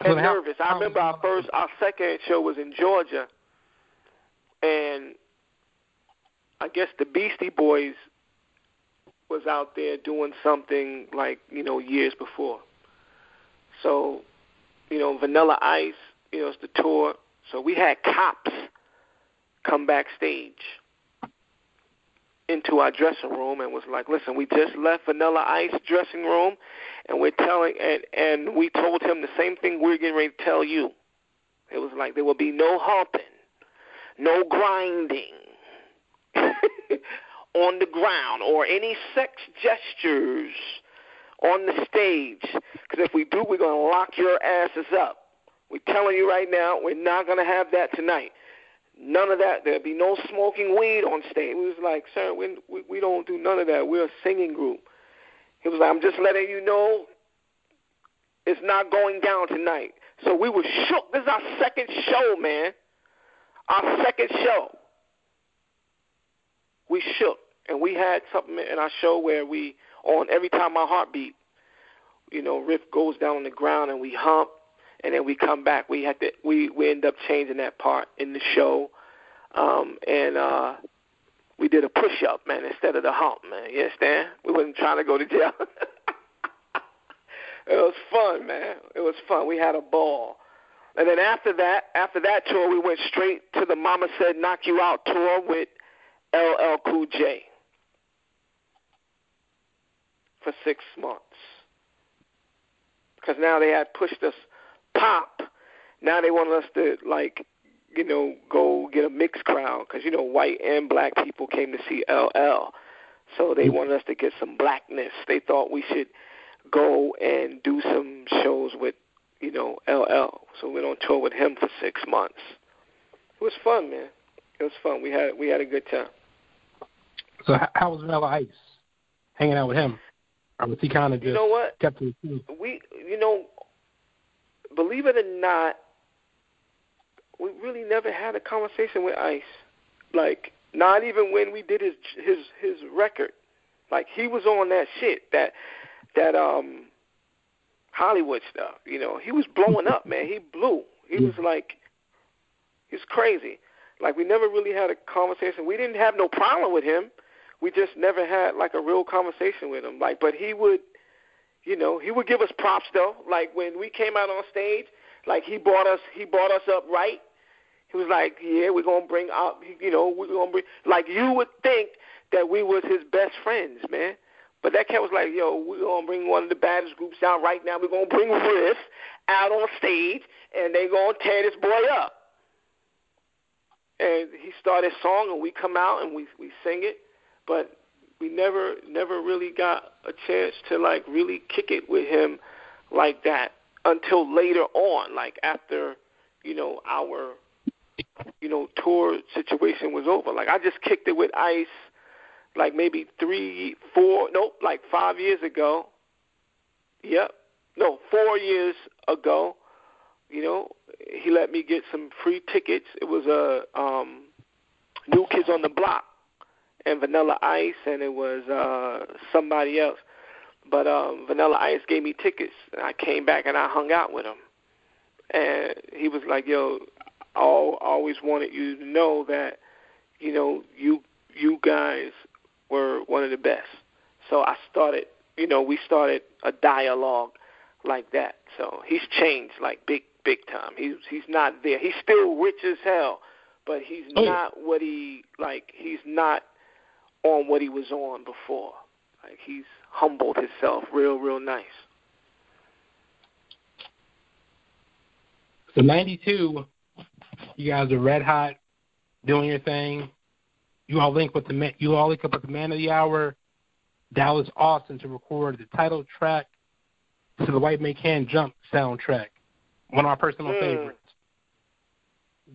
And nervous. I remember our first, our second show was in Georgia, and I guess the Beastie Boys was out there doing something like, you know, years before. So, you know, Vanilla Ice, you know, it's the tour. So we had cops come backstage into our dressing room and was like, listen, we just left Vanilla Ice dressing room, and we're telling, and, and we told him the same thing we're getting ready to tell you. It was like, there will be no humping, no grinding on the ground, or any sex gestures on the stage, because if we do, we're going to lock your asses up. We're telling you right now, we're not going to have that tonight. None of that. There'd be no smoking weed on stage. We was like, sir, we, we we don't do none of that. We're a singing group. He was like, I'm just letting you know it's not going down tonight. So we were shook. This is our second show, man. Our second show. We shook. And we had something in our show where we, on Every Time My Heart Beat, you know, Riff goes down on the ground and we hump. And then we come back. We had to. We, we end up changing that part in the show, um, and uh, we did a push up, man, instead of the hump, man. You understand? We wasn't trying to go to jail. It was fun, man. It was fun. We had a ball. And then after that, after that tour, we went straight to the Mama Said Knock You Out tour with L L Cool J for six months. Because now they had pushed us. Pop. Now they want us to, like, you know, go get a mixed crowd because, you know, white and black people came to see L L. So they wanted us to get some blackness. They thought we should go and do some shows with, you know, L L. So we went on tour with him for six months. It was fun, man. It was fun. We had we had a good time. So how, how was Vanilla Ice hanging out with him? Or was he kind of just you know what? kept to his feet? We, you know, believe it or not, we really never had a conversation with Ice. Like, not even when we did his his his record. Like, he was on that shit, that that um Hollywood stuff. You know, he was blowing up, man. He blew. He was like, he's crazy. Like, we never really had a conversation. We didn't have no problem with him. We just never had like a real conversation with him. Like, but he would, you know, he would give us props though. Like when we came out on stage, like he brought us, he brought us up right. He was like, yeah, we're gonna bring up, you know, we're gonna bring. Like you would think that we was his best friends, man. But that cat was like, yo, we're gonna bring one of the baddest groups out right now. We're gonna bring Riff out on stage, and they gonna tear this boy up. And he started a song, and we come out and we we sing it, but we never never really got a chance to like really kick it with him like that until later on, like after, you know, our, you know, tour situation was over. Like I just kicked it with Ice like maybe three, four, nope, like five years ago. Yep. No, four years ago. You know, he let me get some free tickets. It was a um, New Kids on the Block and Vanilla Ice, and it was uh, somebody else. But um, Vanilla Ice gave me tickets, and I came back and I hung out with him. And he was like, yo, I always wanted you to know that, you know, you you guys were one of the best. So I started, you know, we started a dialogue like that. So he's changed like big, big time. He's he's not there. He's still rich as hell, but he's oh. not what he, like, he's not on what he was on before. Like, he's humbled himself real, real nice. So ninety-two, you guys are red hot, doing your thing. You all link with the you all link up with the man of the hour, Dallas Austin, to record the title track to the White Man Can't Jump soundtrack, one of our personal mm. favorites.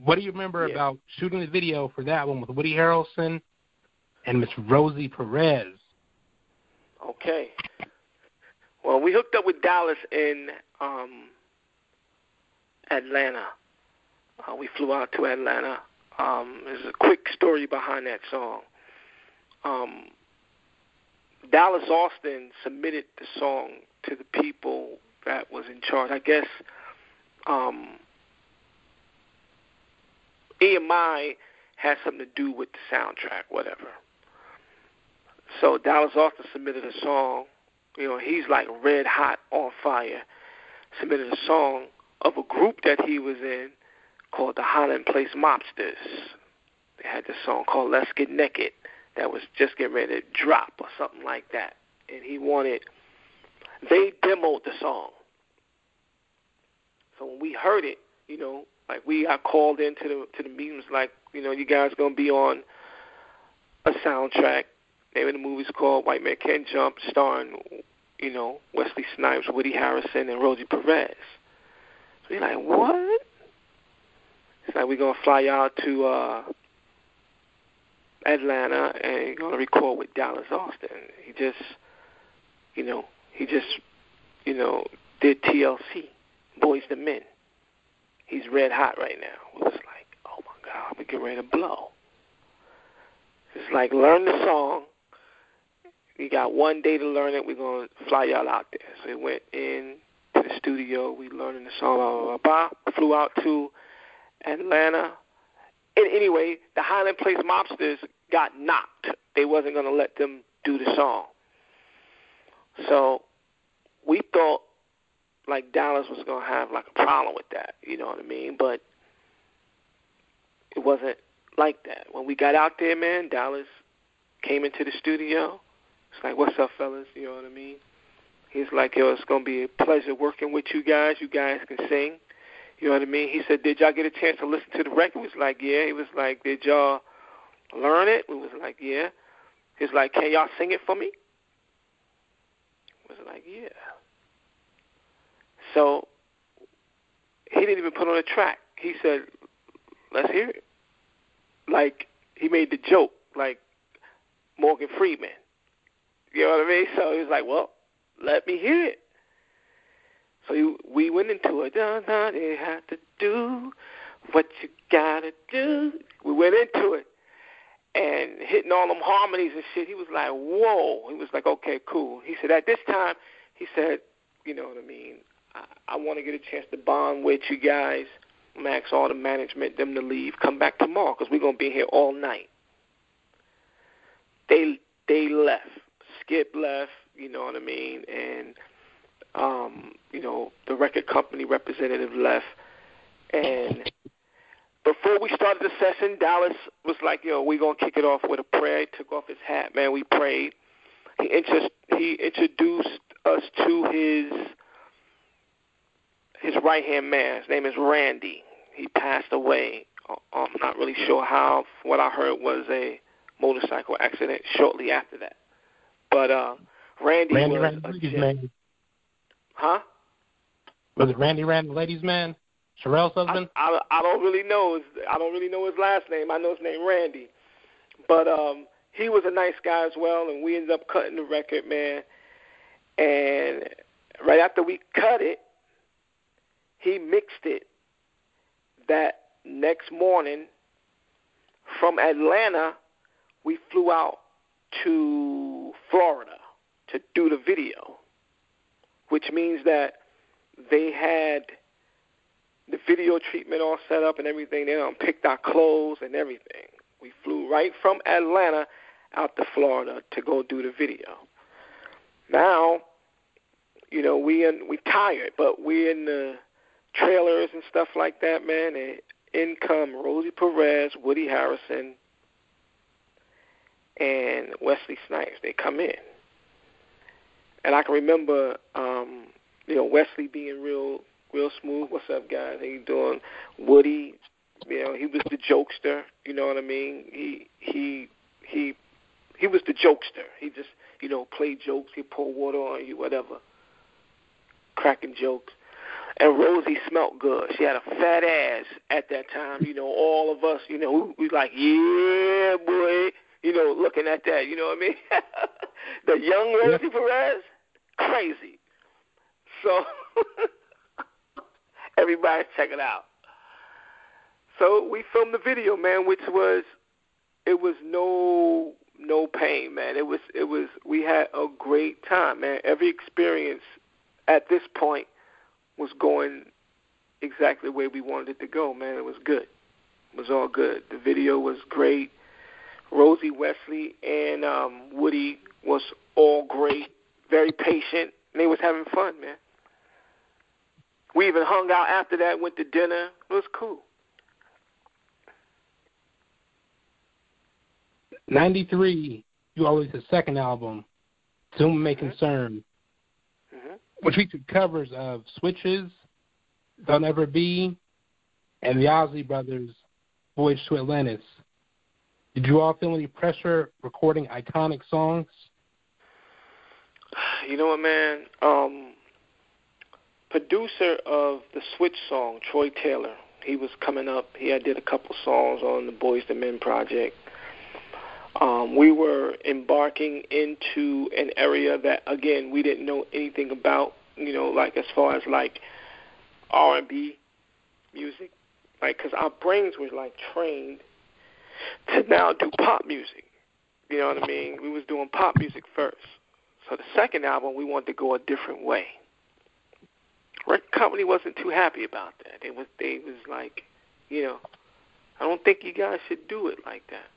What do you remember yeah. about shooting the video for that one with Woody Harrelson and Miss Rosie Perez? Okay. Well, we hooked up with Dallas in um, Atlanta. Uh, we flew out to Atlanta. Um, there's a quick story behind that song. Um, Dallas Austin submitted the song to the people that was in charge. I guess um, E M I had something to do with the soundtrack, whatever. So Dallas Austin submitted a song. You know, he's like red hot on fire. Submitted a song of a group that he was in called the Holland Place Mobsters. They had this song called Let's Get Naked that was just getting ready to drop or something like that. And he wanted, they demoed the song. So when we heard it, you know, like we got called into the, to the meetings like, you know, you guys going to be on a soundtrack. The name of the movie's called White Man Can't Jump, starring, you know, Wesley Snipes, Woody Harrelson, and Rosie Perez. So you're like, what? It's like we're going to fly out to uh, Atlanta and you're going to record with Dallas Austin. He just, you know, he just, you know, did T L C, Boys to Men. He's red hot right now. It was like, oh, my God, we're getting ready to blow. It's like, learn the song. You got one day to learn it. We're going to fly y'all out there. So we went in to the studio. We learning the song, blah, blah, blah, blah. Flew out to Atlanta. And anyway, the Highland Place Mobsters got knocked. They wasn't going to let them do the song. So we thought, like, Dallas was going to have, like, a problem with that. You know what I mean? But it wasn't like that. When we got out there, man, Dallas came into the studio. It's like, what's up, fellas? You know what I mean? He's like, yo, it's going to be a pleasure working with you guys. You guys can sing. You know what I mean? He said, did y'all get a chance to listen to the record? He was like, yeah. He was like, did y'all learn it? We was like, yeah. He's like, can y'all sing it for me? I was like, yeah. So he didn't even put on a track. He said, let's hear it. Like, he made the joke, like, Morgan Freeman. You know what I mean? So he was like, well, let me hear it. So he, we went into it. Dun, dun, you have to do what you gotta do. We went into it. And hitting all them harmonies and shit, he was like, whoa. He was like, okay, cool. He said, at this time, he said, you know what I mean, I, I want to get a chance to bond with you guys. I'm going to ask all the management, them to leave. Come back tomorrow because we're going to be here all night. They they left. Skip left, you know what I mean, and, um, you know, the record company representative left. And before we started the session, Dallas was like, yo, we're going to kick it off with a prayer. He took off his hat, man. We prayed. He, inter- he introduced us to his his right-hand man. His name is Randy. He passed away. I'm not really sure how. What I heard was a motorcycle accident shortly after that. But uh, Randy, Randy was Randy a ladies man. Huh? Was it Randy Randy ladies man? Sherelle's husband? I, I, I don't really know. His, I don't really know his last name. I know his name Randy. But um, he was a nice guy as well, and we ended up cutting the record, man. And right after we cut it, he mixed it that next morning. From Atlanta, we flew out to Florida to do the video, which means that they had the video treatment all set up and everything. They um, picked our clothes and everything. We flew right from Atlanta out to Florida to go do the video. Now, you know, we in, we tired, but we're in the trailers and stuff like that, man. And in come Rosie Perez, Woody Harrelson, and Wesley Snipes. They come in. And I can remember, um, you know, Wesley being real real smooth. What's up, guys? How you doing? Woody, you know, he was the jokester. You know what I mean? He he he he was the jokester. He just, you know, played jokes. He'd pour water on you, whatever, cracking jokes. And Rosie smelled good. She had a fat ass at that time. You know, all of us, you know, we, we like, yeah, boy. You know, looking at that, you know what I mean? The young Rosie Perez, crazy. So everybody check it out. So we filmed the video, man, which was, it was no no pain, man. It was, it was, we had a great time, man. Every experience at this point was going exactly where we wanted it to go, man. It was good. It was all good. The video was great. Rosie, Wesley, and um, Woody was all great, very patient, and they was having fun, man. We even hung out after that, went to dinner. It was cool. ninety-three, you always the second album, To Whom It May Concern, mm-hmm. which featured covers of Switches, They'll Never Be, and the Osley Brothers, Voyage to Atlantis. Did you all feel any pressure recording iconic songs? You know what, man? Um, producer of the Switch song, Troy Taylor, he was coming up. He had did a couple songs on the Boys to Men project. Um, we were embarking into an area that, again, we didn't know anything about, you know, like as far as like R and B music. Like, because our brains were like trained to now do pop music, you know what I mean? We was doing pop music first. So the second album, we wanted to go a different way. Record company wasn't too happy about that. It was, they was like, you know, I don't think you guys should do it like that.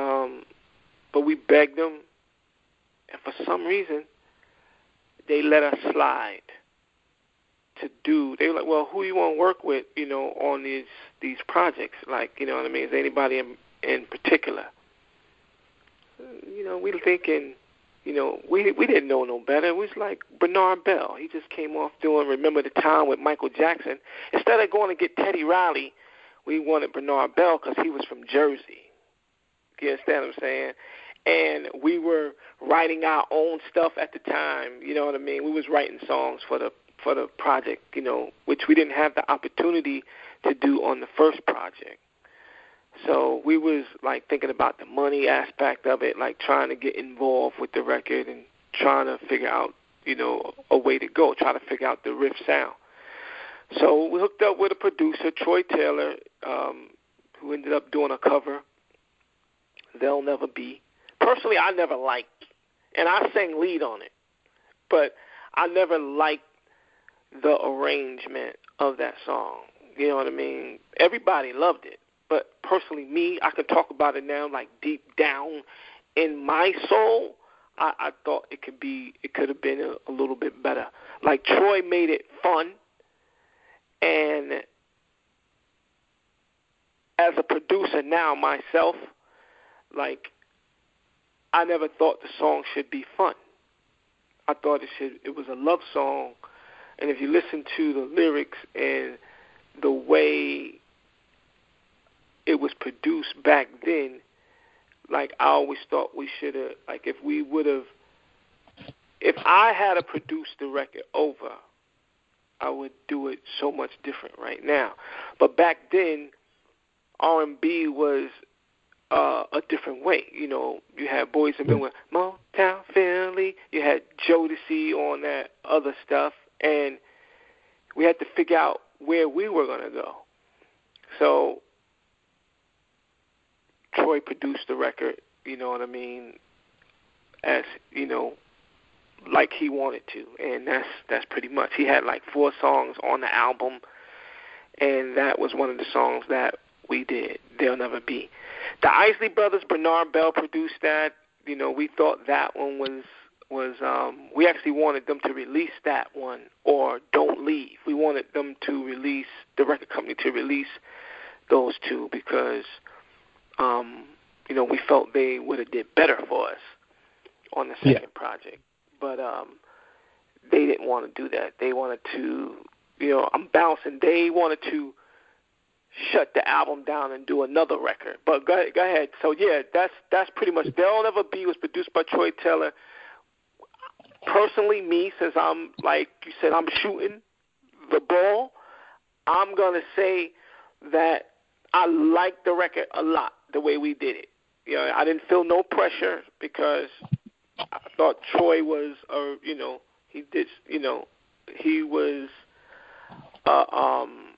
Um, but we begged them, and for some reason, they let us slide. To do, they were like, well, who you want to work with, you know, on these these projects? Like, you know what I mean? Is there anybody in, in particular? You know, we were thinking, you know, we we didn't know no better. It was like Bernard Bell. He just came off doing Remember the Time with Michael Jackson. Instead of going to get Teddy Riley, we wanted Bernard Bell because he was from Jersey. You understand what I'm saying? And we were writing our own stuff at the time. You know what I mean? We was writing songs for the for the project, you know, which we didn't have the opportunity to do on the first project. So we was, like, thinking about the money aspect of it, like trying to get involved with the record and trying to figure out, you know, a way to go, try to figure out the riff sound. So we hooked up with a producer, Troy Taylor, um, who ended up doing a cover, They'll Never Be. Personally, I never liked, and I sang lead on it, but I never liked the arrangement of that song. You know what I mean? Everybody loved it. But personally, me, I can talk about it now, like deep down in my soul, I, I thought it could be, it could have been a, a little bit better. Like Troy made it fun, and as a producer now myself, like I never thought the song should be fun. I thought it should. It was a love song, and if you listen to the lyrics and the way it was produced back then, like I always thought we should have, like if we would have, if I had to produce the record over, I would do it so much different right now. But back then, R and B was uh, a different way. You know, you had Boys and Men with Motown Philly, you had Jodeci on that other stuff, and we had to figure out where we were going to go. So Troy produced the record, you know what I mean, as, you know, like he wanted to. And that's that's pretty much. He had like four songs on the album, and that was one of the songs that we did, They'll Never Be. The Isley Brothers, Bernard Bell produced that. You know, we thought that one was, was um, we actually wanted them to release that one, or Don't Leave. We wanted them to release, the record company to release those two, because Um, you know, we felt they would have did better for us on the second yeah. project. But um, they didn't want to do that. They wanted to, you know, I'm bouncing. They wanted to shut the album down and do another record. But go, go ahead. So, yeah, that's that's pretty much They'll Never Be was produced by Troy Taylor. Personally, me, since I'm, like you said, I'm shooting the ball, I'm going to say that I liked the record a lot, the way we did it. You know, I didn't feel no pressure, because I thought Troy was, a, you know, he did, you know, he was, uh, um,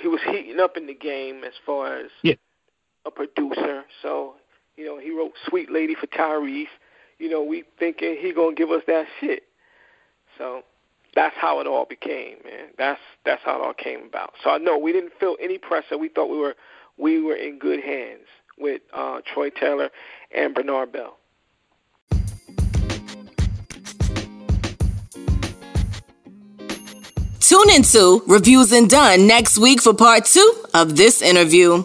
he was heating up in the game as far as yeah. a producer. So, you know, he wrote "Sweet Lady" for Tyrese. You know, we thinking he gonna give us that shit. So that's how it all became, man. That's that's how it all came about. So I know we didn't feel any pressure. We thought we were we were in good hands with uh, Troy Taylor and Bernard Bell. Tune into Reviews and Dunn next week for part two of this interview.